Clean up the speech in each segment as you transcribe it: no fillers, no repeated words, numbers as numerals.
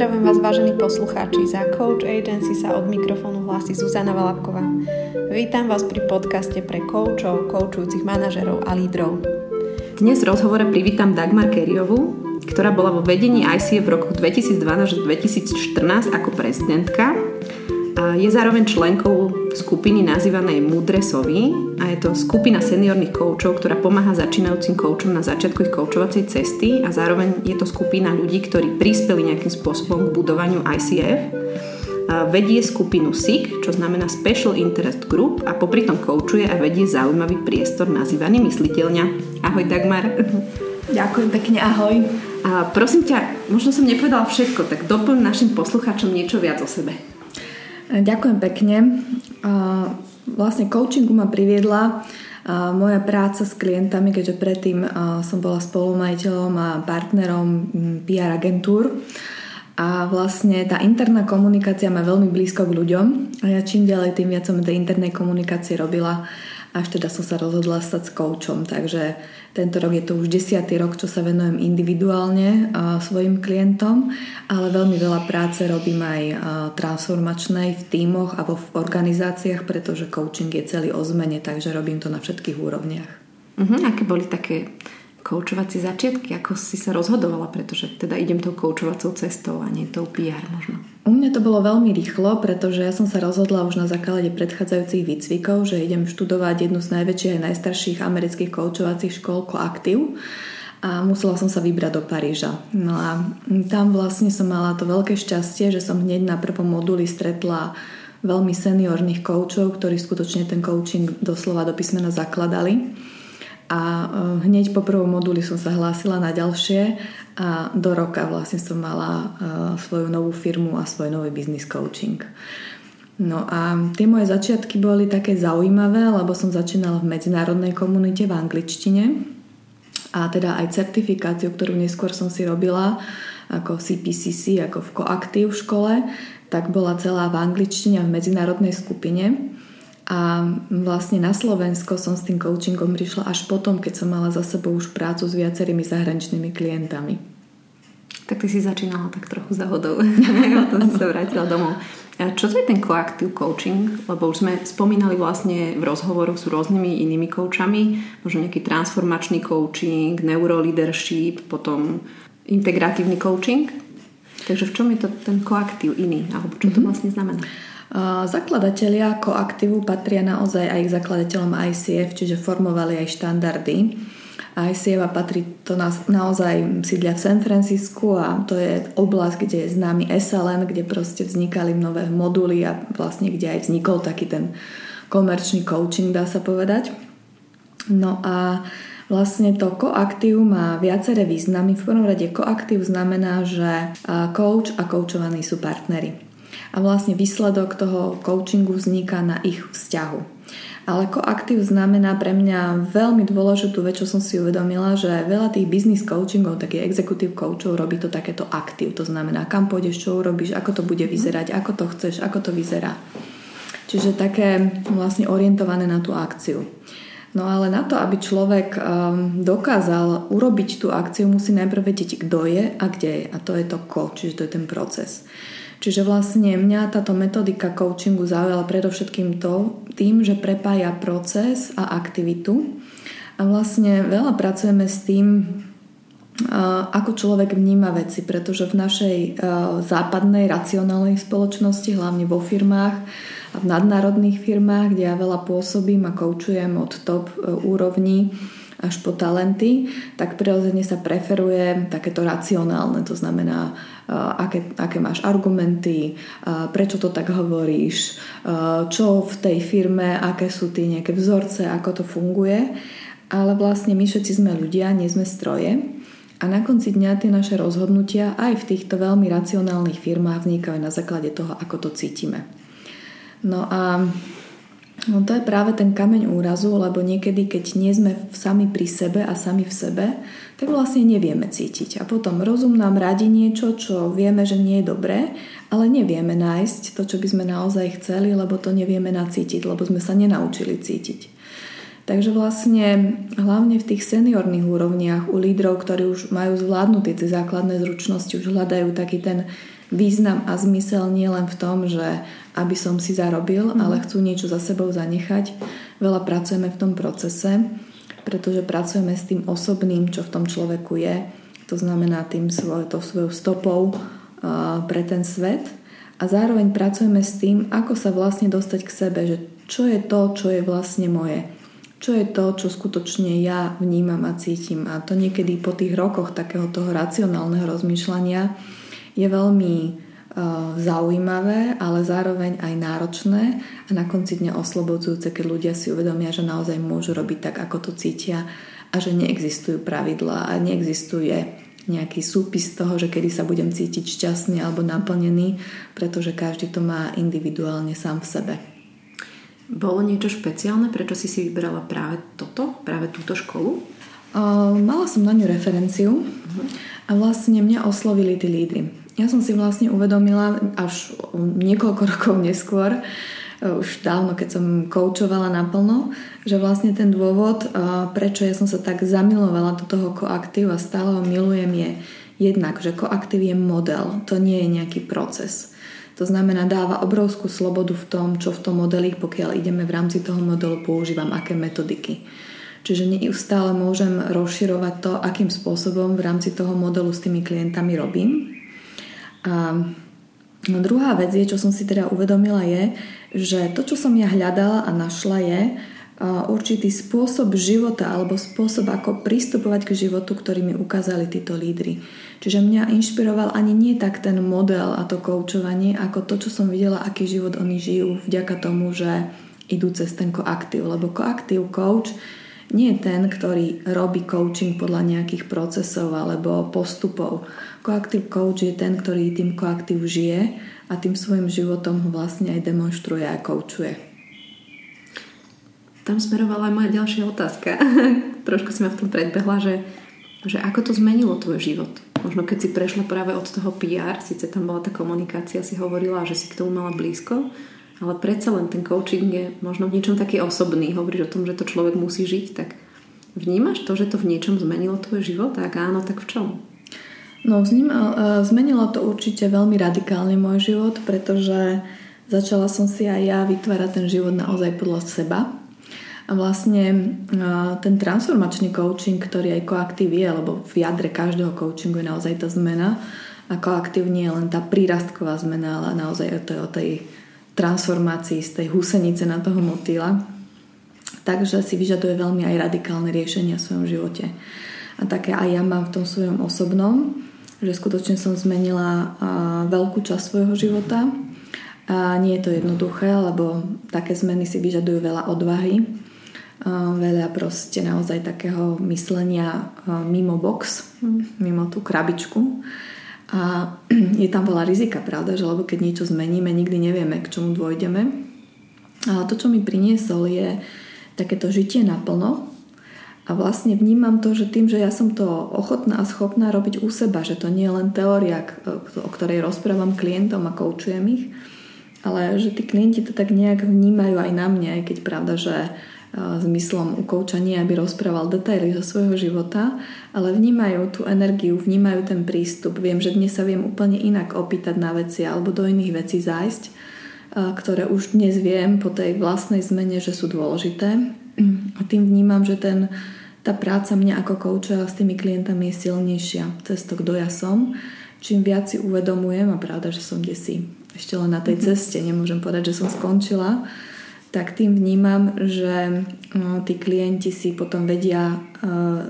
Pozdravujem vás, vážení poslucháči. Za Coach Agency sa od mikrofónu hlási Zuzana Valavková. Vítam vás pri podcaste pre coachov, coachujúcich manažerov a lídrov. Dnes v rozhovore privítam Dagmar Keriovú, ktorá bola vo vedení ICF v rokoch 2012-2014 ako prezidentka. Je zároveň členkou skupiny nazývanej Múdre sovy a je to skupina seniorných koučov, ktorá pomáha začínajúcim koučom na začiatku ich koučovacej cesty a zároveň je to skupina ľudí, ktorí prispeli nejakým spôsobom k budovaniu ICF. Vedie skupinu SIG, čo znamená Special Interest Group a popri tom koučuje a vedie zaujímavý priestor nazývaný Mysliteľňa. Ahoj Dagmar. Ďakujem pekne, ahoj. A prosím ťa, možno som nepovedala všetko, tak doplň našim poslucháčom niečo viac o sebe. Ďakujem pekne. Vlastne coachingu ma priviedla moja práca s klientami, keďže predtým som bola spolumajiteľom a partnerom PR agentúr. A vlastne tá interná komunikácia má veľmi blízko k ľuďom. A ja čím ďalej, tým viac som tej internej komunikácie robila. Až teda som sa rozhodla stať s coachom. Takže tento rok je to už 10. rok, čo sa venujem individuálne svojim klientom, ale veľmi veľa práce robím aj transformačnej v tímoch a v organizáciách, pretože coaching je celý o zmene, takže robím to na všetkých úrovniach. Aké boli také coachovacie začiatky? Ako si sa rozhodovala? Pretože teda idem tou coachovacou cestou a nie tou PR možno. U mňa to bolo veľmi rýchlo, pretože ja som sa rozhodla už na základe predchádzajúcich výcvikov, že idem študovať jednu z najväčších a najstarších amerických koučovacích škôl Co-Active a musela som sa vybrať do Paríža. No a tam vlastne som mala to veľké šťastie, že som hneď na prvom moduli stretla veľmi seniorných koučov, ktorí skutočne ten coaching doslova do písmena zakladali. A hneď po prvom moduli som sa hlásila na ďalšie a do roka vlastne som mala svoju novú firmu a svoj nový business coaching. No a tie moje začiatky boli také zaujímavé, lebo som začínala v medzinárodnej komunite v angličtine a teda aj certifikáciu, ktorú neskôr som si robila ako v CPCC, ako v Co-Active v škole, tak bola celá v angličtine v medzinárodnej skupine. A vlastne na Slovensko som s tým coachingom prišla až potom, keď som mala za sebou už prácu s viacerými zahraničnými klientami. Tak ty si začínala tak trochu za hodou. Potom si sa vrátila domov. A čo to je ten Co-Active coaching? Lebo už sme spomínali vlastne v rozhovoru s rôznymi inými coachami, možno nejaký transformačný coaching, neuroleadership, potom integratívny coaching. Takže v čom je to ten Co-Active iný? Alebo čo to vlastne znamená? Zakladatelia Co-Active patria naozaj aj k zakladateľom ICF, čiže formovali aj štandardy. ICF patrí to naozaj sídlia v San Francisku a to je oblasť, kde je známy SLN, kde proste vznikali nové moduly a vlastne kde aj vznikol taký ten komerčný coaching, dá sa povedať. No a vlastne to Co-Active má viaceré významy. V prvom rade Co-Active znamená, že coach a coachovaní sú partneri. A vlastne výsledok toho coachingu vzniká na ich vzťahu. Ale Co-Active znamená pre mňa veľmi dôležitú vec, čo som si uvedomila, že veľa tých business coachingov, takých executive coachov robí to takéto aktív. To znamená, kam pôjdeš, čo urobíš, ako to bude vyzerať, ako to chceš, ako to vyzerá. Čiže také vlastne orientované na tú akciu. No ale na to, aby človek dokázal urobiť tú akciu, musí najprv vedieť, kto je a kde je. A to je to ko, čiže to je ten proces. Čiže vlastne mňa táto metodika coachingu zaujala predovšetkým tým, že prepája proces a aktivitu. A vlastne veľa pracujeme s tým, ako človek vníma veci, pretože v našej západnej, racionálnej spoločnosti, hlavne vo firmách a v nadnárodných firmách, kde ja veľa pôsobím a coachujem od top úrovní až po talenty, tak prirodzene sa preferuje takéto racionálne, to znamená, aké máš argumenty, prečo to tak hovoríš, čo v tej firme, aké sú tie nejaké vzorce, ako to funguje. Ale vlastne my všetci sme ľudia, nie sme stroje. A na konci dňa tie naše rozhodnutia aj v týchto veľmi racionálnych firmách vznikajú na základe toho, ako to cítime. No a no to je práve ten kameň úrazu, lebo niekedy, keď nie sme sami pri sebe a sami v sebe, tak vlastne nevieme cítiť. A potom rozum nám radí niečo, čo vieme, že nie je dobré, ale nevieme nájsť to, čo by sme naozaj chceli, lebo to nevieme nacítiť, lebo sme sa nenaučili cítiť. Takže vlastne hlavne v tých seniorných úrovniach u lídrov, ktorí už majú zvládnuté tie základné zručnosti, už hľadajú taký ten význam a zmysel nie len v tom, že aby som si zarobil, ale chcú niečo za sebou zanechať. Veľa pracujeme v tom procese, pretože pracujeme s tým osobným, čo v tom človeku je. To znamená svojou stopou pre ten svet. A zároveň pracujeme s tým, ako sa vlastne dostať k sebe, že čo je to, čo je vlastne moje. Čo je to, čo skutočne ja vnímam a cítim. A to niekedy po tých rokoch takého toho racionálneho rozmýšľania je veľmi zaujímavé, ale zároveň aj náročné a na konci dňa oslobodzujúce, keď ľudia si uvedomia, že naozaj môžu robiť tak, ako to cítia a že neexistujú pravidlá a neexistuje nejaký súpis toho, že kedy sa budem cítiť šťastný alebo naplnený, pretože každý to má individuálne sám v sebe. Bolo niečo špeciálne? Prečo si si vybrala práve toto? Práve túto školu? Mala som na ňu referenciu a vlastne mňa oslovili tí lídri. Ja som si vlastne uvedomila až niekoľko rokov neskôr, už dávno, keď som koučovala naplno, že vlastne ten dôvod, prečo ja som sa tak zamilovala do toho Co-Active a stále ho milujem, je jednak, že Co-Active je model, to nie je nejaký proces. To znamená, dáva obrovskú slobodu v tom, čo v tom modeli, pokiaľ ideme v rámci toho modelu, používam aké metodiky. Čiže neustále môžem rozširovať to, akým spôsobom v rámci toho modelu s tými klientami robím. A druhá vec je, čo som si teda uvedomila, je, že to, čo som ja hľadala a našla, je určitý spôsob života alebo spôsob, ako pristupovať k životu, ktorý mi ukázali títo lídri. Čiže mňa inšpiroval ani nie tak ten model a to koučovanie, ako to, čo som videla, aký život oni žijú vďaka tomu, že idú cez ten Co-Active. Lebo Co-Active coach nie je ten, ktorý robí coaching podľa nejakých procesov alebo postupov. Co-Active coach je ten, ktorý tým Co-Active žije a tým svojim životom ho vlastne aj demonstruje a koučuje. Tam smerovala aj moja ďalšia otázka. Trošku si ma v tom predbehla, že ako to zmenilo tvoj život? Možno keď si prešla práve od toho PR, síce tam bola tá komunikácia, si hovorila, že si k tomu mala blízko, ale predsa len ten coaching je možno v niečom taký osobný. Hovoríš o tom, že to človek musí žiť, tak vnímaš to, že to v niečom zmenilo tvoj život? Ak áno, tak v čom? No, zmenilo to určite veľmi radikálne môj život, pretože začala som si aj ja vytvárať ten život naozaj podľa seba. A vlastne ten transformačný coaching, ktorý aj Co-Active je, lebo v jadre každého coachingu je naozaj tá zmena a Co-Active nie je len tá prírastková zmena, ale naozaj to je o tej transformácii z tej husenice na toho motýla. Takže si vyžaduje veľmi aj radikálne riešenia v svojom živote. A také aj ja mám v tom svojom osobnom, že skutočne som zmenila veľkú časť svojho života. A nie je to jednoduché, lebo také zmeny si vyžadujú veľa odvahy, veľa proste naozaj takého myslenia mimo box, mimo tú krabičku, a je tam veľa rizika, pravda, že lebo keď niečo zmeníme, nikdy nevieme, k čomu dôjdeme. Ale to, čo mi priniesol, je takéto žitie naplno a vlastne vnímam to, že tým, že ja som to ochotná a schopná robiť u seba, že to nie je len teória, o ktorej rozprávam klientom a koučujem ich, ale že tí klienti to tak nejak vnímajú aj na mne, aj keď pravda, že zmyslom u kouča nie, aby rozprával detaily zo svojho života, ale vnímajú tú energiu, vnímajú ten prístup. Viem, že dnes sa viem úplne inak opýtať na veci alebo do iných vecí zájsť, ktoré už dnes viem po tej vlastnej zmene, že sú dôležité. A tým vnímam, že tá práca mňa ako kouča s tými klientami je silnejšia cez to, kto ja som. Čím viac si uvedomujem, a pravda, že som desi ešte len na tej ceste, nemôžem povedať, že som skončila, tak tým vnímam, že tí klienti si potom vedia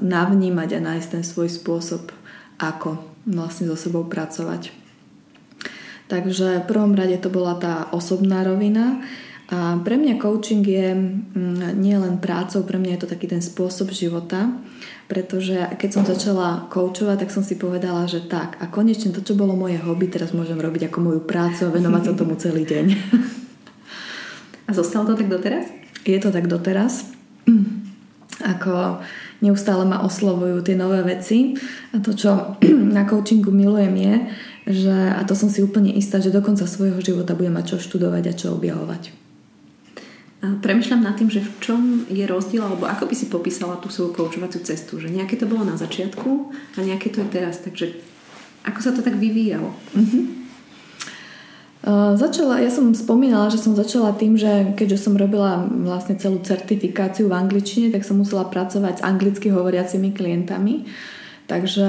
navnímať a nájsť ten svoj spôsob, ako vlastne so sebou pracovať. Takže v prvom rade to bola tá osobná rovina. A pre mňa coaching je nie len prácou, pre mňa je to taký ten spôsob života, pretože keď som začala koučovať, tak som si povedala, že tak, a konečne to, čo bolo moje hobby, teraz môžem robiť ako moju prácu a venovať sa tomu celý deň. A zostalo to tak doteraz? Je to tak doteraz. Ako neustále ma oslovujú tie nové veci. A to, čo na coachingu milujem, je, že, a to som si úplne istá, že do konca svojho života budem mať čo študovať a čo objavovať. A premyšľam nad tým, že v čom je rozdiel, alebo ako by si popísala tú svoju koučovaciu cestu. Že nejaké to bolo na začiatku a nejaké to je teraz. Takže ako sa to tak vyvíjalo? Ja som spomínala, že som začala tým, že keďže som robila vlastne celú certifikáciu v angličtine, tak som musela pracovať s anglicky hovoriacimi klientami. Takže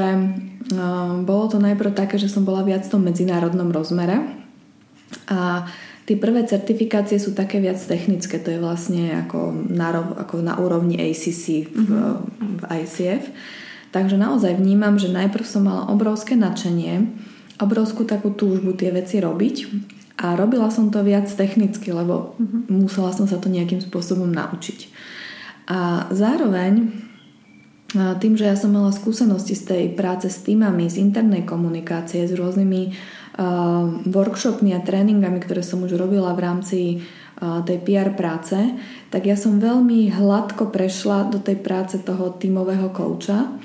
bolo to najprv také, že som bola viac v tom medzinárodnom rozmere. A tie prvé certifikácie sú také viac technické. To je vlastne ako na úrovni ACC v ICF. Takže naozaj vnímam, že najprv som mala obrovské nadšenie, obrovskú takú túžbu tie veci robiť, a robila som to viac technicky, lebo musela som sa to nejakým spôsobom naučiť. A zároveň tým, že ja som mala skúsenosti z tej práce s týmami, z internej komunikácie, s rôznymi workshopmi a tréningami, ktoré som už robila v rámci tej PR práce, tak ja som veľmi hladko prešla do tej práce toho tímového kouča.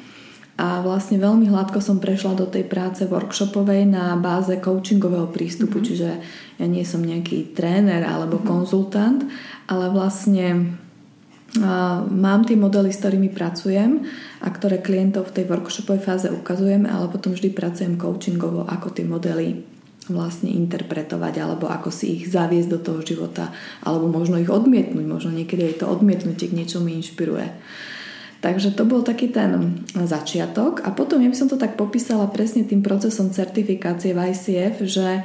A vlastne veľmi hladko som prešla do tej práce workshopovej na báze coachingového prístupu, čiže ja nie som nejaký tréner alebo konzultant, ale vlastne mám tie modely, s ktorými pracujem a ktoré klientov v tej workshopovej fáze ukazujem, ale potom vždy pracujem coachingovo, ako tie modely vlastne interpretovať, alebo ako si ich zaviesť do toho života, alebo možno ich odmietnúť, možno niekedy aj to odmietnutie k niečomu inšpiruje. Takže to bol taký ten začiatok. A potom ja by som to tak popísala presne tým procesom certifikácie v ICF, že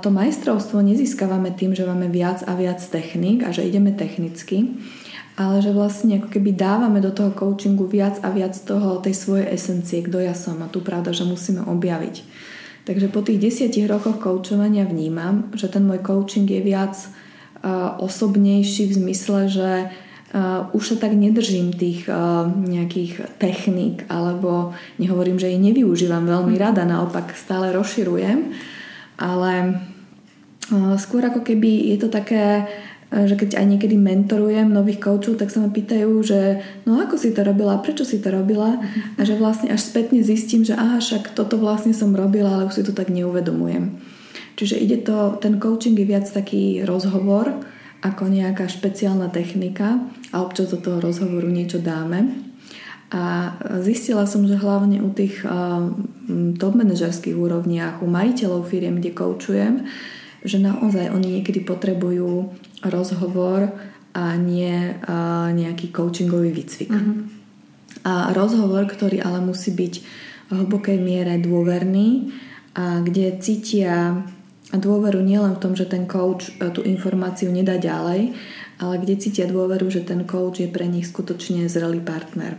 to majstrovstvo nezískavame tým, že máme viac a viac techník a že ideme technicky, ale že vlastne ako keby dávame do toho coachingu viac a viac toho, tej svojej esencie, kto ja som, a tu pravda, že musíme objaviť. Takže po tých 10 rokoch coachovania vnímam, že ten môj coaching je viac osobnejší v zmysle, že už sa tak nedržím tých nejakých techník, alebo nehovorím, že ich nevyužívam veľmi rada, naopak stále rozširujem, ale skôr ako keby je to také, že keď aj niekedy mentorujem nových koučov, tak sa ma pýtajú, že no ako si to robila, prečo si to robila, a že vlastne až spätne zistím, že aha, však toto vlastne som robila, ale už si to tak neuvedomujem. Čiže ten coaching je viac taký rozhovor ako nejaká špeciálna technika, a občas do toho rozhovoru niečo dáme. A zistila som, že hlavne u tých top manažerských úrovniach, u majiteľov firiem, kde koučujem, že naozaj oni niekedy potrebujú rozhovor a nie nejaký coachingový výcvik. A rozhovor, ktorý ale musí byť v hlbokej miere dôverný, a kde cítia a dôveru nielen v tom, že ten coach tú informáciu nedá ďalej, ale kde cítia dôveru, že ten coach je pre nich skutočne zrelý partner.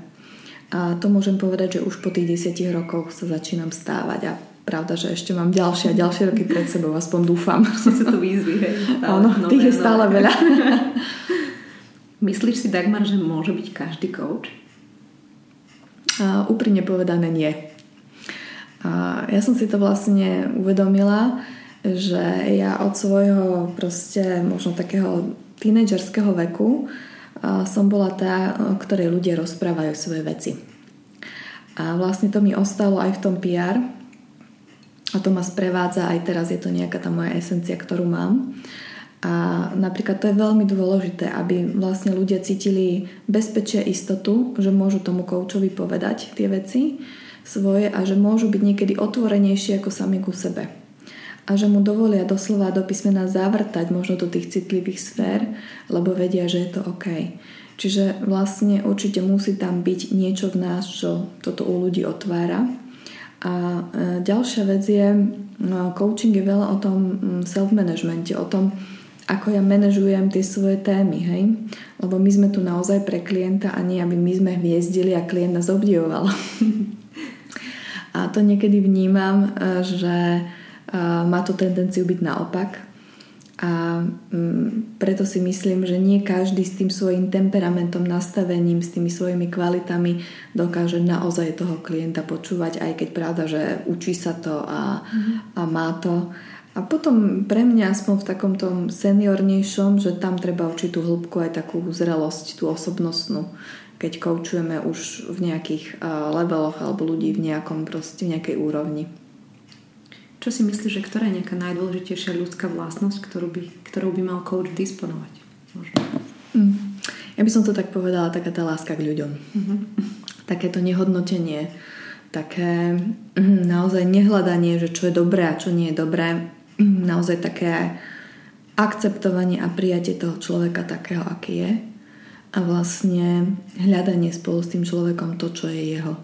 A to môžem povedať, že už po tých 10 rokoch sa začínam stávať, a pravda, že ešte mám ďalšie a ďalšie roky pred sebou, aspoň dúfam. Ešte sú tu výzvy, hej? Tých je stále veľa. Myslíš si, Dagmar, že môže byť každý coach? Úprimne povedané nie. Ja som si to vlastne uvedomila, že ja od svojho proste možno takého tínedžerského veku som bola tá, o ktorej ľudia rozprávajú svoje veci. A vlastne to mi ostalo aj v tom PR, a to ma sprevádza aj teraz, je to nejaká tá moja esencia, ktorú mám. A napríklad to je veľmi dôležité, aby vlastne ľudia cítili bezpečie, istotu, že môžu tomu koučovi povedať tie veci svoje a že môžu byť niekedy otvorenejšie ako sami ku sebe. A že mu dovolia doslova do písmena zavrtať možno do tých citlivých sfér, lebo vedia, že je to OK. Čiže vlastne určite musí tam byť niečo v nás, čo toto u ľudí otvára. A ďalšia vec je, coaching je veľa o tom self-managemente, o tom, ako ja manažujem tie svoje témy, hej? Lebo my sme tu naozaj pre klienta, a nie aby my sme hviezdili a klient nás obdivoval. A to niekedy vnímam, že má to tendenciu byť naopak, a preto si myslím, že nie každý s tým svojím temperamentom, nastavením, s tými svojimi kvalitami dokáže naozaj toho klienta počúvať, aj keď pravda, že učí sa to a má to. A potom pre mňa aspoň v takom tom seniornejšom, že tam treba určitú hĺbku, aj takú zrelosť, tú osobnostnú, keď koučujeme už v nejakých leveloch alebo ľudí v nejakom proste, v nejakej úrovni. Čo si myslíš, že ktorá je nejaká najdôležitejšia ľudská vlastnosť, ktorou by mal coach disponovať? Možno. Ja by som to tak povedala, taká tá láska k ľuďom. Takéto nehodnotenie, také naozaj nehľadanie, že čo je dobré a čo nie je dobré, naozaj také akceptovanie a prijatie toho človeka takého, aký je, a vlastne hľadanie spolu s tým človekom to, čo je jeho.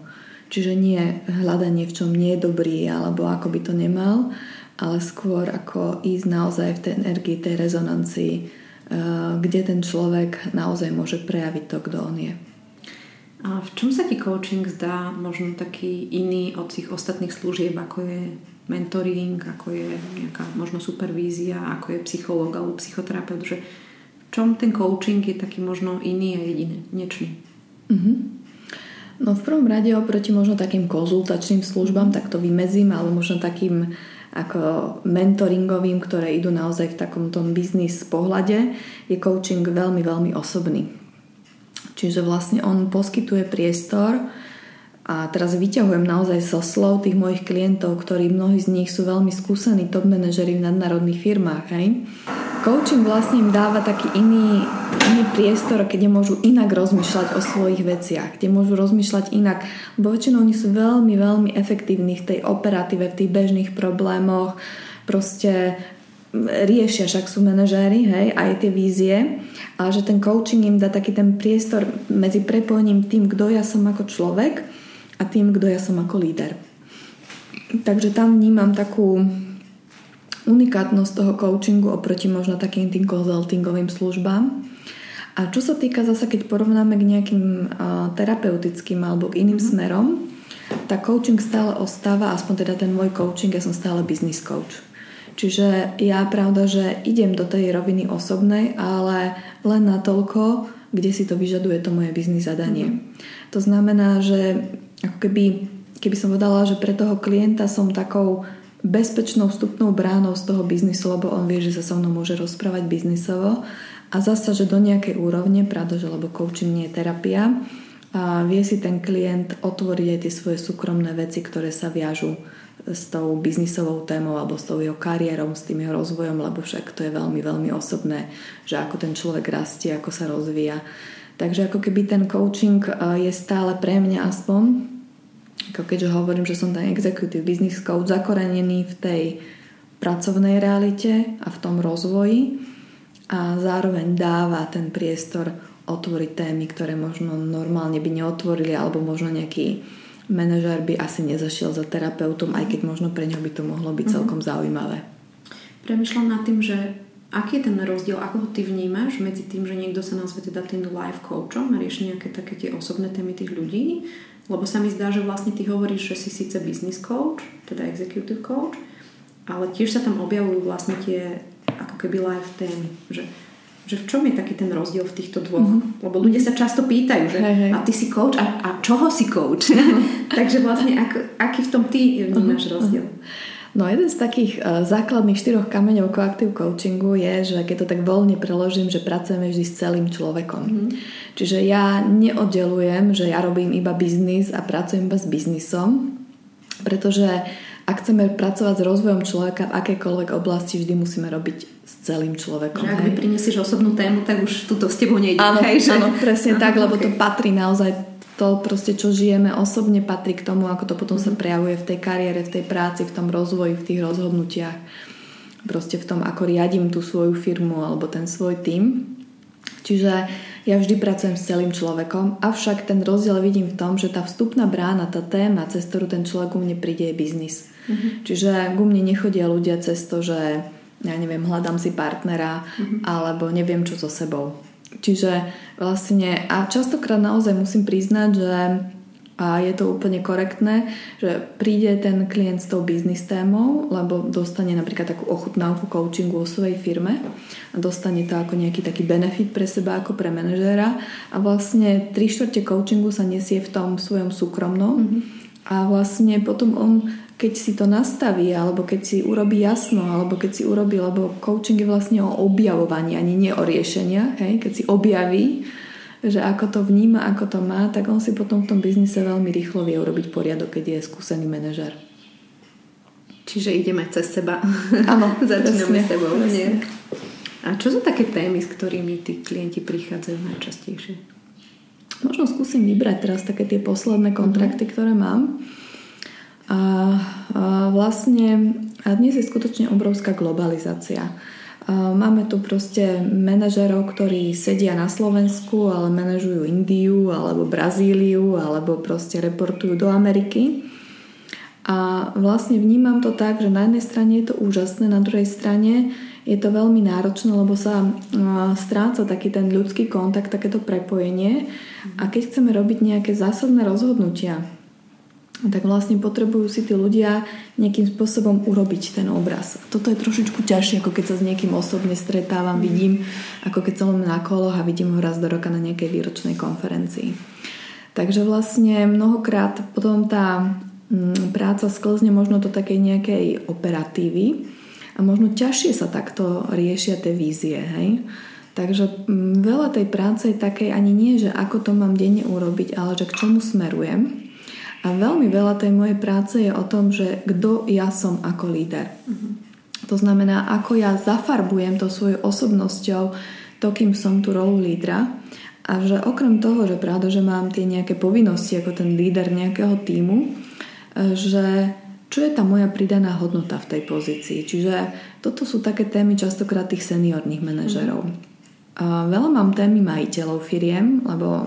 Čiže nie hľadanie, v čom nie je dobrý alebo ako by to nemal, ale skôr ako ísť naozaj v tej energii, tej rezonancii, kde ten človek naozaj môže prejaviť to, kto on je. A v čom sa ti coaching zdá možno taký iný od tých ostatných služieb, ako je mentoring, ako je nejaká možno supervízia, ako je psychológ alebo psychoterapeut, že v čom ten coaching je taký možno iný a jedinečný? No v prvom rade oproti možno takým konzultačným službám, tak to vymezím, alebo možno takým ako mentoringovým, ktoré idú naozaj v takom tom biznis pohľade, je coaching veľmi, veľmi osobný. Čiže vlastne on poskytuje priestor, a teraz vyťahujem naozaj zo slov tých mojich klientov, ktorí mnohí z nich sú veľmi skúsení top manažeri v nadnárodných firmách. Hej. Coaching vlastne im dáva taký iný priestor, kde môžu inak rozmýšľať o svojich veciach, kde môžu rozmýšľať inak, lebo väčšinou oni sú veľmi, veľmi efektívni v tej operatíve, v tých bežných problémoch, proste riešia, však sú manažéri, hej, aj tie vízie, ale že ten coaching im dá taký ten priestor medzi prepojením tým, kto ja som ako človek a tým, kto ja som ako líder. Takže tam vnímam takú unikátnosť toho coachingu oproti možno takým tým consultingovým službám. A čo sa týka zase, keď porovnáme k nejakým terapeutickým alebo k iným smerom, tak coaching stále ostáva, aspoň teda ten môj coaching, ja som stále business coach. Čiže ja pravda, že idem do tej roviny osobnej, ale len natoľko, kde si to vyžaduje to moje biznis zadanie. To znamená, že ako keby som povedala, že pre toho klienta som takou bezpečnou vstupnou bránou z toho biznisu, lebo on vie, že sa so mnou môže rozprávať biznisovo, a zasa, že do nejakej úrovne, pravda, že lebo coaching nie je terapia, a vie si ten klient otvoriť aj tie svoje súkromné veci, ktoré sa viažú s tou biznisovou témou alebo s tou jeho kariérou, s tým jeho rozvojom, lebo však to je veľmi, veľmi osobné, že ako ten človek rastie, ako sa rozvíja. Takže ako keby ten coaching je stále pre mňa aspoň, ako keďže hovorím, že som ten executive business coach, zakorenený v tej pracovnej realite a v tom rozvoji, a zároveň dáva ten priestor otvoriť témy, ktoré možno normálne by neotvorili, alebo možno nejaký manažér by asi nezašiel za terapeutom, aj keď možno pre ňo by to mohlo byť celkom zaujímavé. Premýšľam nad tým, že aký je ten rozdiel, ako ho ty vnímaš medzi tým, že niekto sa nazve teda ten life coachom a rieši nejaké také tie osobné témy tých ľudí? Lebo sa mi zdá, že vlastne ty hovoríš, že si síce business coach, teda executive coach, ale tiež sa tam objavujú vlastne tie ako keby life témy. Že v čom je taký ten rozdiel v týchto dvoch? Lebo ľudia sa často pýtajú, že a ty si coach a čoho si coach? Takže vlastne aký v tom ty vnímaš rozdiel? No jeden z takých základných 4 kameňov Co-Active coachingu je, že keď to tak voľne preložím, že pracujeme vždy s celým človekom. Čiže ja neoddelujem, že ja robím iba biznis a pracujem iba s biznisom, pretože ak chceme pracovať s rozvojom človeka v akékoľvek oblasti, vždy musíme robiť s celým človekom. Ak mi prinesieš osobnú tému, tak už tuto s tebou nejde. Áno, presne tak, lebo to patrí naozaj. To proste, čo žijeme osobne, patrí k tomu, ako to potom sa prejavuje v tej kariére, v tej práci, v tom rozvoji, v tých rozhodnutiach. Proste v tom, ako riadím tú svoju firmu alebo ten svoj tím. Čiže ja vždy pracujem s celým človekom, avšak ten rozdiel vidím v tom, že tá vstupná brána, tá téma, cez ktorú ten človek u mne príde, je biznis. Čiže ku mne nechodia ľudia cez to, že ja neviem, hľadám si partnera alebo neviem, čo so sebou. Čiže vlastne, a častokrát naozaj musím priznať, že a je to úplne korektné, že príde ten klient s tou biznis témou, lebo dostane napríklad takú ochutnávku coachingu o svojej firme a dostane to ako nejaký taký benefit pre seba, ako pre manažéra, a vlastne 3/4 coachingu sa nesie v tom svojom súkromnom a vlastne potom on, keď si to nastaví, alebo keď si urobí jasno, alebo keď si urobí, lebo coaching je vlastne o objavovaní, ani nie o riešeniach, hej? Keď si objaví, že ako to vníma, ako to má, tak on si potom v tom biznise veľmi rýchlo vie urobiť poriadok, keď je skúsený manažer. Čiže ideme cez seba. Áno, začíname s sebou. A čo sú také témy, s ktorými tí klienti prichádzajú najčastejšie? Možno skúsim vybrať teraz také tie posledné kontrakty, ktoré mám. A vlastne dnes je skutočne obrovská globalizácia. Máme tu proste manažerov, ktorí sedia na Slovensku, ale manažujú Indiu alebo Brazíliu, alebo proste reportujú do Ameriky. A vlastne vnímam to tak, že na jednej strane je to úžasné, na druhej strane je to veľmi náročné, lebo sa stráca taký ten ľudský kontakt, takéto prepojenie. A keď chceme robiť nejaké zásadné rozhodnutia, tak vlastne potrebujú si tí ľudia nejakým spôsobom urobiť ten obraz. Toto je trošičku ťažšie, ako keď sa s niekým osobne stretávam, vidím, ako keď sa len na koloch a vidím ho raz do roka na nejakej výročnej konferencii. Takže vlastne mnohokrát potom tá práca sklzne možno do takej nejakej operatívy a možno ťažšie sa takto riešia tie vízie, hej? Takže veľa tej práce je takej ani nie, že ako to mám denne urobiť, ale že k čomu smerujem. A veľmi veľa tej mojej práce je o tom, že kto ja som ako líder. To znamená, ako ja zafarbujem to svojou osobnosťou, to, kým som tú rolu lídra. A že okrem toho, že pravda, že mám tie nejaké povinnosti ako ten líder nejakého tímu, že čo je tá moja pridaná hodnota v tej pozícii. Čiže toto sú také témy častokrát tých seniorných manažerov. Veľa mám témy majiteľov firiem, lebo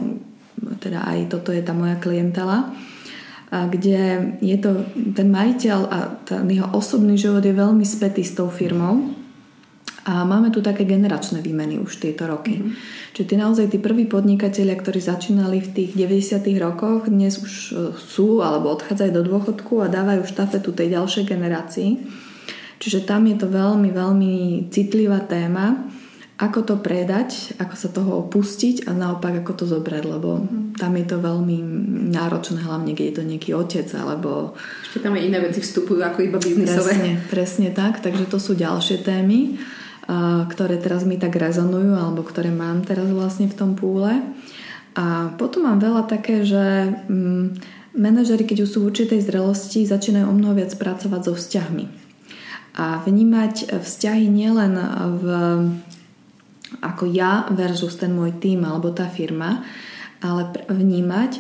teda aj toto je tá moja klientela, kde je to ten majiteľ a ten jeho osobný život je veľmi spätý s tou firmou a máme tu také generačné výmeny už tieto roky. Čiže naozaj tí prví podnikatelia, ktorí začínali v tých 90. rokoch, dnes už sú alebo odchádzajú do dôchodku a dávajú štafetu tej ďalšej generácii. Čiže tam je to veľmi, veľmi citlivá téma, ako to predať, ako sa toho opustiť a naopak ako to zobrať, lebo tam je to veľmi náročné, hlavne keď je to nejaký otec alebo... Ešte tam aj iné veci vstupujú ako iba biznisové. Presne tak, takže to sú ďalšie témy, ktoré teraz mi tak rezonujú alebo ktoré mám teraz vlastne v tom púle. A potom mám veľa také, že manažeri, keď už sú v určitej zrelosti, začínajú o mnoho viac pracovať so vzťahmi a vnímať vzťahy nielen v ako ja versus ten môj tím alebo tá firma, ale vnímať,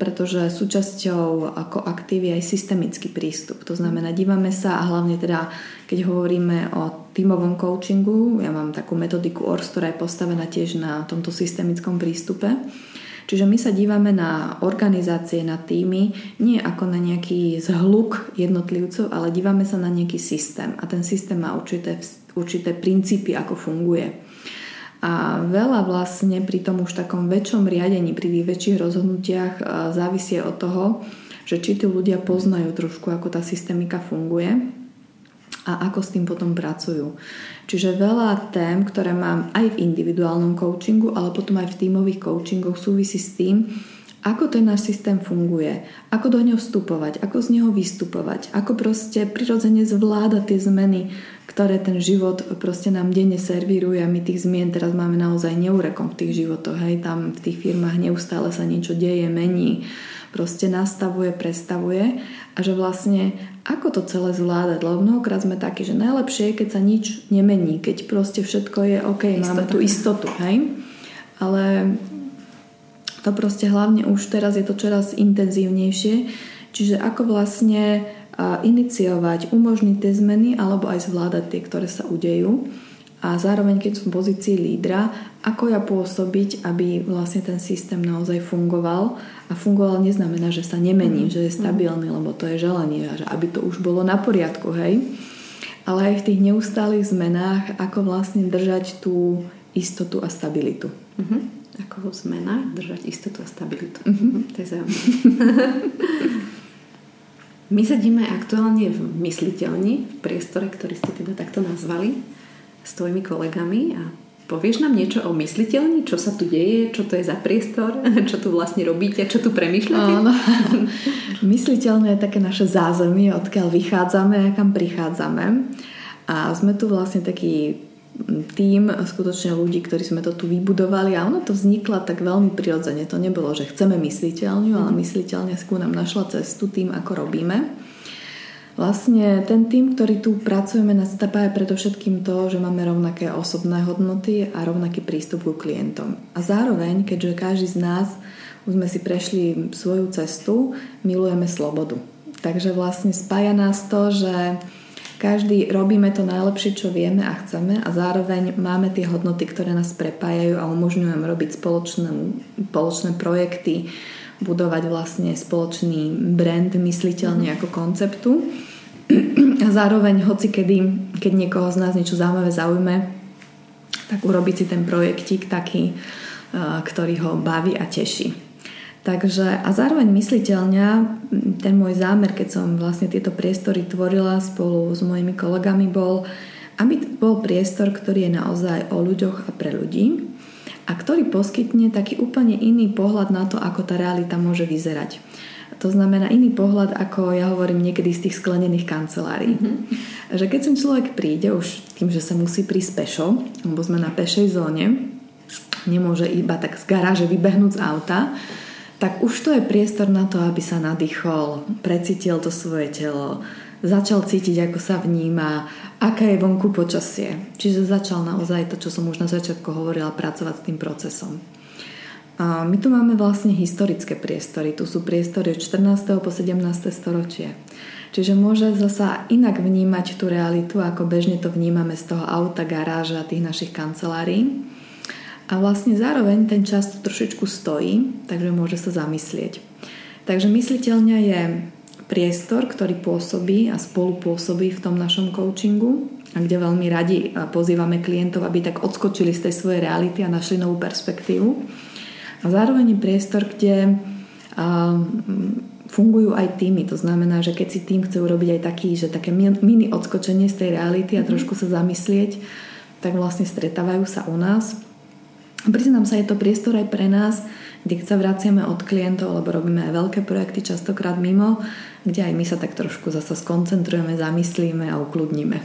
pretože súčasťou Co-Active je aj systemický prístup. To znamená, dívame sa a hlavne teda, keď hovoríme o tímovom coachingu, ja mám takú metodiku ORS, ktorá je postavená tiež na tomto systemickom prístupe. Čiže my sa dívame na organizácie, na týmy, nie ako na nejaký zhluk jednotlivcov, ale dívame sa na nejaký systém. A ten systém má určité princípy, ako funguje. A veľa vlastne pri tom už takom väčšom riadení, pri tých väčších rozhodnutiach závisie od toho, že či tí ľudia poznajú trošku, ako tá systémika funguje a ako s tým potom pracujú. Čiže veľa tém, ktoré mám aj v individuálnom coachingu, ale potom aj v tímových coachingoch súvisí s tým, ako ten náš systém funguje, ako do ňoho vstupovať, ako z neho vystupovať, ako proste prirodzene zvládať tie zmeny, ktoré ten život proste nám denne servíruje a my tých zmien teraz máme naozaj neurekom v tých životoch, hej, tam v tých firmách neustále sa niečo deje, mení, proste nastavuje, prestavuje a že vlastne ako to celé zvládať, lebo mnohokrát sme takí, že najlepšie je, keď sa nič nemení, keď proste všetko je OK, máme tú istotu, hej? Ale to proste hlavne už teraz je to čoraz intenzívnejšie, čiže ako vlastne iniciovať, umožniť tie zmeny alebo aj zvládať tie, ktoré sa udejú a zároveň, keď som v pozícii lídra, ako ja pôsobiť, aby vlastne ten systém naozaj fungoval. A fungoval neznamená, že sa nemení, že je stabilný, lebo to je želanie, že aby to už bolo na poriadku, hej. Ale aj v tých neustálych zmenách, ako vlastne držať tú istotu a stabilitu. Ako v zmenách držať istotu a stabilitu. To je zaujímavé. My sedíme aktuálne v Mysliteľni, v priestore, ktorý ste teda takto nazvali, s tvojimi kolegami a povieš nám niečo o Mysliteľni? Čo sa tu deje? Čo to je za priestor? Čo tu vlastne robíte? Čo tu premýšľate? Áno. Mysliteľne je také naše zázemie, odkiaľ vychádzame a kam prichádzame. A sme tu vlastne taký tím skutočne ľudí, ktorí sme to tu vybudovali a ono to vznikla tak veľmi prirodzene. To nebolo, že chceme Mysliteľňu, ale Mysliteľňa skôr nám našla cestu tým, ako robíme. Vlastne ten tým, ktorý tu pracujeme, nás zapája predovšetkým to, že máme rovnaké osobné hodnoty a rovnaký prístup ku klientom. A zároveň, keďže každý z nás už sme si prešli svoju cestu, milujeme slobodu. Takže vlastne spája nás to, že každý robíme to najlepšie, čo vieme a chceme, a zároveň máme tie hodnoty, ktoré nás prepájajú a umožňujú robiť spoločné projekty, budovať vlastne spoločný brand mysliteľne ako konceptu. A zároveň hoci kedy, keď niekoho z nás niečo zaujímavé zaujme, tak urobiť si ten projektík taký, ktorý ho baví a teší. Takže a zároveň mysliteľňa, ten môj zámer, keď som vlastne tieto priestory tvorila spolu s mojimi kolegami, bol, aby bol priestor, ktorý je naozaj o ľuďoch a pre ľudí a ktorý poskytne taký úplne iný pohľad na to, ako tá realita môže vyzerať. To znamená iný pohľad, ako ja hovorím niekedy z tých sklenených kancelárií. Mm-hmm. Že keď sem človek príde už tým, že sa musí prísť pešo, lebo sme na pešej zóne, nemôže iba tak z garáže vybehnúť z auta, tak už to je priestor na to, aby sa nadýchol, precítil to svoje telo, začal cítiť, ako sa vníma, aké je vonku počasie. Čiže začal naozaj to, čo som už na začiatku hovorila, pracovať s tým procesom. A my tu máme vlastne historické priestory. Tu sú priestory od 14. po 17. storočie. Čiže môže zasa inak vnímať tú realitu, ako bežne to vnímame z toho auta, garáže a tých našich kancelárií. A vlastne zároveň ten čas tu trošičku stojí, takže môže sa zamyslieť. Takže mysliteľňa je priestor, ktorý pôsobí a spolupôsobí v tom našom coachingu a kde veľmi radi pozývame klientov, aby tak odskočili z tej svojej reality a našli novú perspektívu. A zároveň je priestor, kde fungujú aj týmy. To znamená, že keď si tým chce urobiť aj taký, že také mini odskočenie z tej reality a trošku sa zamyslieť, tak vlastne stretávajú sa u nás. Priznám sa, je to priestor aj pre nás, kde sa vraciame od klientov, lebo robíme aj veľké projekty, častokrát mimo, kde aj my sa tak trošku zasa skoncentrujeme, zamyslíme a ukludníme.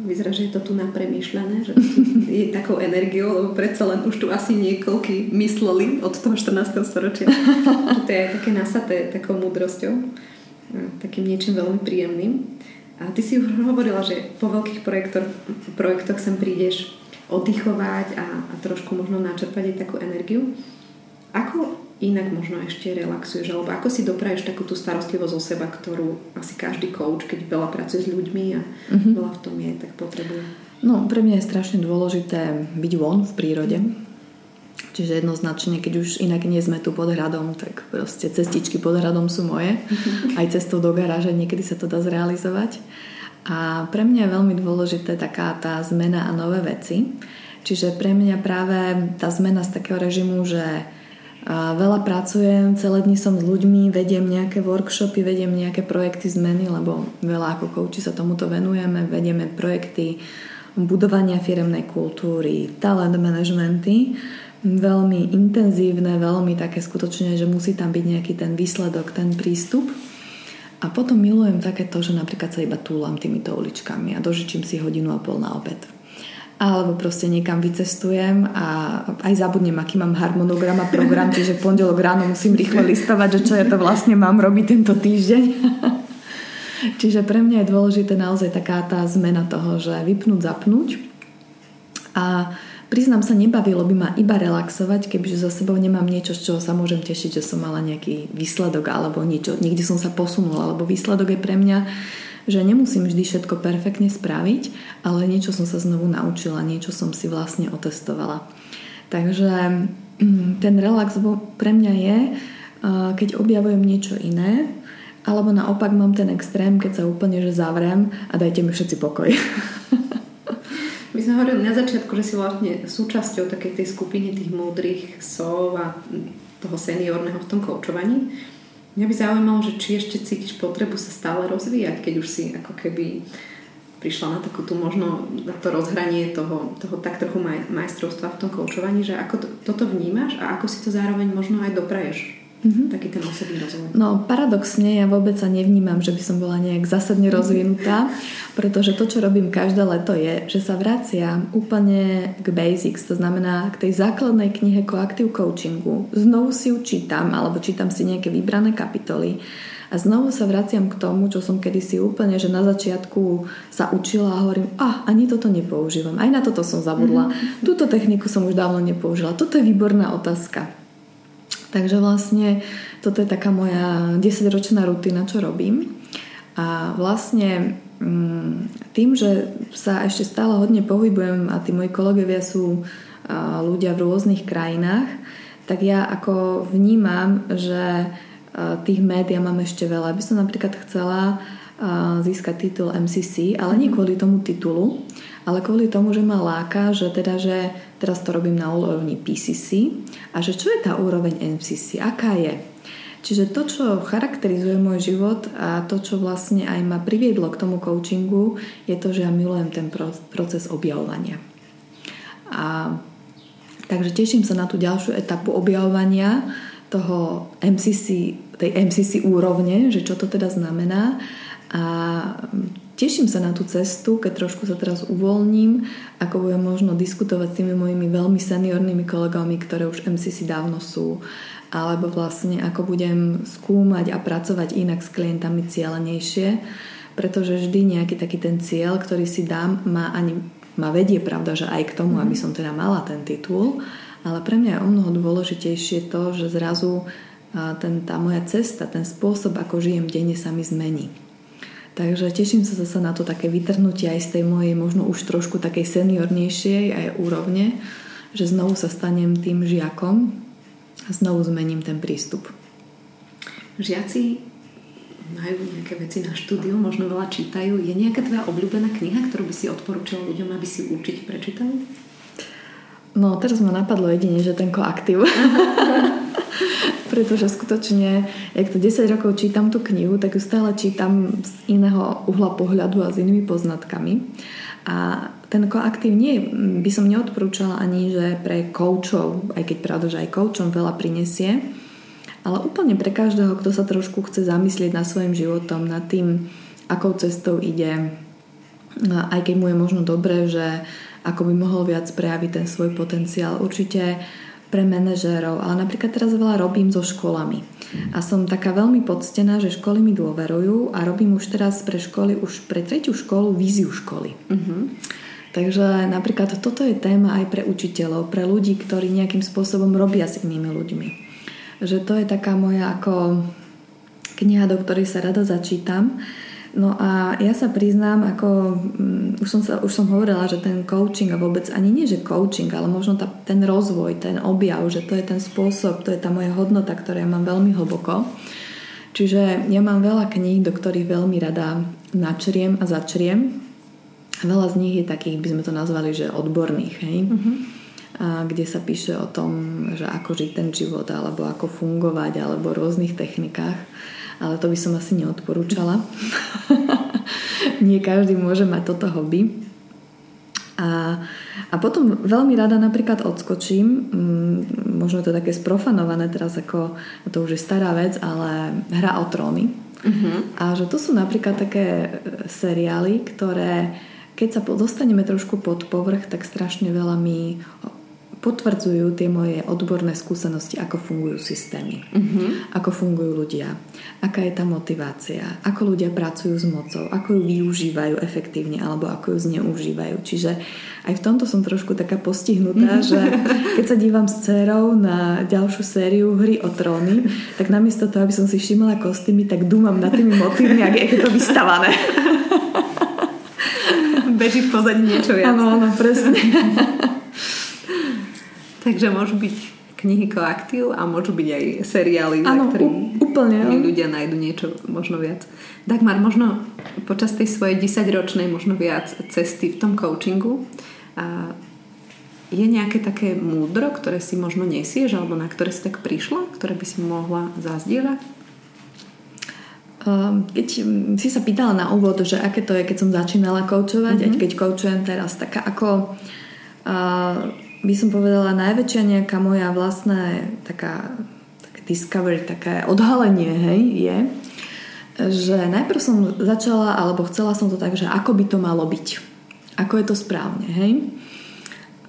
Vyzerá, že je to tu napremýšľané, že je takou energiou, lebo predsa len už tu asi niekoľky mysleli od toho 14. storočia. To je také nasaté takou múdrosťou, takým niečím veľmi príjemným. A ty si už hovorila, že po veľkých projektoch sem prídeš oddychovať a trošku možno načerpať aj takú energiu. Ako inak možno ešte relaxuješ, alebo ako si dopraješ takú tú starostlivosť o seba, ktorú asi každý coach, keď veľa pracuje s ľuďmi a veľa v tom je, tak potrebuje? No, pre mňa je strašne dôležité byť von v prírode. Čiže jednoznačne, keď už inak nie sme tu pod hradom, tak proste cestičky pod hradom sú moje. Aj cestou do garáže niekedy sa to dá zrealizovať. A pre mňa je veľmi dôležité taká tá zmena a nové veci. Čiže pre mňa práve tá zmena z takého režimu, že veľa pracujem, celé dni som s ľuďmi, vediem nejaké workshopy, vediem nejaké projekty zmeny, lebo veľa ako kouči sa tomuto venujeme, vedieme projekty budovania firemnej kultúry, talent managementy, veľmi intenzívne, veľmi také skutočne, že musí tam byť nejaký ten výsledok, ten prístup. A potom milujem takéto, že napríklad sa iba túlam týmito uličkami a dožičím si 1,5 hodiny na obed. Alebo proste niekam vycestujem a aj zabudnem, aký mám harmonogram a program, čiže pondelok ráno musím rýchlo listovať, že čo ja to vlastne mám robiť tento týždeň. Čiže pre mňa je dôležité naozaj taká tá zmena toho, že vypnúť, zapnúť. A priznám sa, nebavilo by ma iba relaxovať, kebyže za sebou nemám niečo, z čoho sa môžem tešiť, že som mala nejaký výsledok alebo niečo, niekde som sa posunula, alebo výsledok je pre mňa, že nemusím vždy všetko perfektne spraviť, ale niečo som sa znovu naučila, niečo som si vlastne otestovala. Takže ten relax pre mňa je, keď objavujem niečo iné, alebo naopak mám ten extrém, keď sa úplne že zavriem a dajte mi všetci pokoj. My sme hovorili na začiatku, že si vlastne súčasťou takej tej skupiny tých múdrych sov a toho seniorného v tom koučovaní. Mňa by zaujímalo, že či ešte cítiš potrebu sa stále rozvíjať, keď už si ako keby prišla na takú tú možno na to rozhranie toho tak trochu majstrovstva v tom koučovaní, že ako toto vnímaš a ako si to zároveň možno aj dopraješ. Taký ten osobný rozvoj. No paradoxne, ja vôbec sa nevnímam, že by som bola nejak zásadne rozvinutá, pretože to, čo robím každé leto je, že sa vraciam úplne k basics, to znamená k tej základnej knihe Co-Active coachingu. Znovu si ju čítam, alebo čítam si nejaké vybrané kapitoly a znovu sa vraciam k tomu, čo som kedysi úplne, že na začiatku sa učila a hovorím, ani toto nepoužívam, aj na toto som zabudla, túto techniku som už dávno nepoužila, toto je výborná otázka. Takže vlastne toto je taká moja 10-ročná rutina, čo robím. A vlastne tým, že sa ešte stále hodne pohybujem a tí moji kolegovia sú ľudia v rôznych krajinách, tak ja ako vnímam, že tých médií mám ešte veľa. By som napríklad chcela získať titul MCC, ale nie kvôli tomu titulu, ale kvôli tomu, že ma láka, že teraz to robím na úrovni PCC a že čo je tá úroveň MCC, aká je. Čiže to, čo charakterizuje môj život a to, čo vlastne aj ma priviedlo k tomu coachingu, je to, že ja milujem ten proces objavovania. Takže teším sa na tú ďalšiu etapu objavovania toho MCC, tej MCC úrovne, že čo to teda znamená, a teším sa na tú cestu, keď trošku sa teraz uvoľním, ako budem možno diskutovať s tými mojimi veľmi seniornými kolegami, ktoré už MCC dávno sú, alebo vlastne ako budem skúmať a pracovať inak s klientami cieľenejšie, pretože vždy nejaký taký ten cieľ, ktorý si dám, ma vedie, pravda, že aj k tomu, aby som teda mala ten titul, ale pre mňa je o mnoho dôležitejšie to, že zrazu tá moja cesta, ten spôsob, ako žijem denne, sa mi zmení. Takže teším sa zase na to také vytrhnutie aj z tej mojej možno už trošku takej seniornejšej aj úrovne, že znovu sa stanem tým žiakom a znovu zmením ten prístup. Žiaci majú nejaké veci na štúdiu, možno veľa čítajú. Je nejaká tvoja obľúbená kniha, ktorú by si odporúčala ľuďom, aby si určite prečítali? No, teraz ma napadlo jedine, že ten Co-Active. Pretože skutočne, jak to 10 rokov čítam tú knihu, tak ju stále čítam z iného uhla pohľadu a s inými poznatkami. A ten Co-Active by som neodporúčala ani, že pre koučov, aj keď pravda, že aj koučom veľa prinesie, ale úplne pre každého, kto sa trošku chce zamyslieť nad svojim životom, nad tým, akou cestou ide, aj keď mu je možno dobré, že ako by mohol viac prejaviť ten svoj potenciál. Určite pre manažérov, ale napríklad teraz veľa robím so školami a som taká veľmi poctená, že školy mi dôverujú a robím už teraz pre školy, už pre 3. školu víziu školy. Takže napríklad toto je téma aj pre učiteľov, pre ľudí, ktorí nejakým spôsobom robia s inými ľuďmi, že to je taká moja ako kniha, do ktorej sa rada začítam. No a ja sa priznám, ako už som hovorila, že ten coaching a vôbec ani nie, že coaching, ale možno ten rozvoj, ten objav, že to je ten spôsob, to je tá moja hodnota, ktorú ja mám veľmi hlboko. Čiže ja mám veľa kníh, do ktorých veľmi rada načriem a začriem. Veľa z nich je takých, by sme to nazvali, že odborných, hej? A kde sa píše o tom, že ako žiť ten život, alebo ako fungovať, alebo o rôznych technikách. Ale to by som asi neodporúčala. Nie každý môže mať toto hobby. A potom veľmi rada napríklad odskočím, možno to také sprofanované teraz, ako to už je stará vec, ale Hra o tróny. A že to sú napríklad také seriály, ktoré keď sa dostaneme trošku pod povrch, tak strašne veľa mi potvrdzujú tie moje odborné skúsenosti, ako fungujú systémy, ako fungujú ľudia, aká je tá motivácia, ako ľudia pracujú s mocou, ako ju využívajú efektívne alebo ako ju zneužívajú. Čiže aj v tomto som trošku taká postihnutá, že keď sa dívam s dcérou na ďalšiu sériu Hry o tróny, tak namiesto toho, aby som si všimla kostýmy, tak dúmam nad tými motívmi, ak je to vystavané. Beží v pozadí niečo viac. Áno, presne. Takže môžu byť knihy Co-Active a môžu byť aj seriály, na ktorých ľudia nájdu niečo možno viac. Dagmar, možno počas tej svojej 10-ročnej možno viac cesty v tom coachingu je nejaké také múdro, ktoré si možno nesieš alebo na ktoré si tak prišla, ktoré by si mohla zazdieľať? Keď si sa pýtala na úvod, že aké to je, keď som začínala koučovať, aj keď koučujem teraz, taká ako by som povedala, najväčšia nejaká moja vlastná taká discovery, také odhalenie, hej, je, že najprv som začala, alebo chcela som to tak, že ako by to malo byť. Ako je to správne, hej.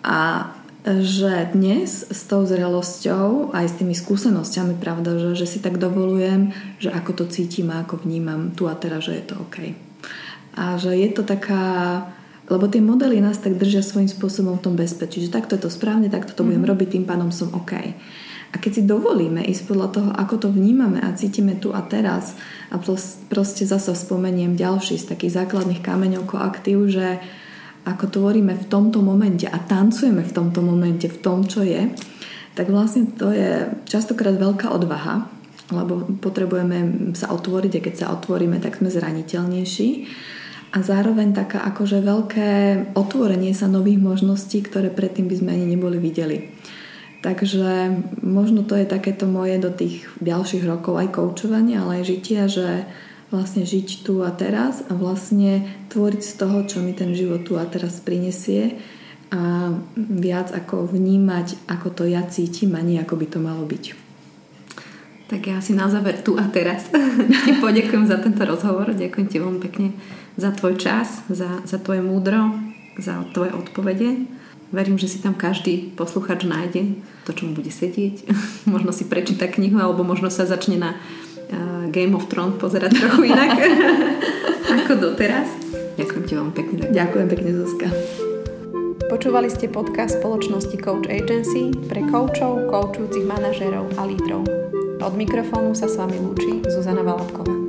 A že dnes s tou zrelosťou, aj s tými skúsenosťami, pravda, že si tak dovolujem, že ako to cítim a ako vnímam tu a teraz, že je to OK. A že je to taká, lebo tie modely nás tak držia svojím spôsobom v tom bezpečí, že takto je to správne, takto to budem robiť, tým pádom som OK. A keď si dovolíme ísť podľa toho, ako to vnímame a cítime tu a teraz, a proste zase spomeniem ďalší z takých základných kameňov Co-Active, že ako tvoríme v tomto momente a tancujeme v tomto momente, v tom, čo je, tak vlastne to je častokrát veľká odvaha, lebo potrebujeme sa otvoriť, a keď sa otvoríme, tak sme zraniteľnejší. A zároveň taká akože veľké otvorenie sa nových možností, ktoré predtým by sme ani neboli videli. Takže možno to je takéto moje do tých ďalších rokov aj koučovania, ale aj žitia, že vlastne žiť tu a teraz a vlastne tvoriť z toho, čo mi ten život tu a teraz prinesie, a viac ako vnímať, ako to ja cítim, a nie ako by to malo byť. Tak ja si na záver tu a teraz ti poďakujem za tento rozhovor, ďakujem ti veľmi pekne za tvoj čas, za tvoje múdro, za tvoje odpovede. Verím, že si tam každý posluchač nájde to, čo mu bude sedieť. Možno si prečíta knihu, alebo možno sa začne na Game of Thrones pozerať trochu inak ako doteraz. Ďakujem ti veľmi pekne. Ďakujem pekne, Zuzka. Počúvali ste podcast spoločnosti Coach Agency pre koučov, koučujúcich manažérov a lídrov. Od mikrofónu sa s vami lúči Zuzana Valavková.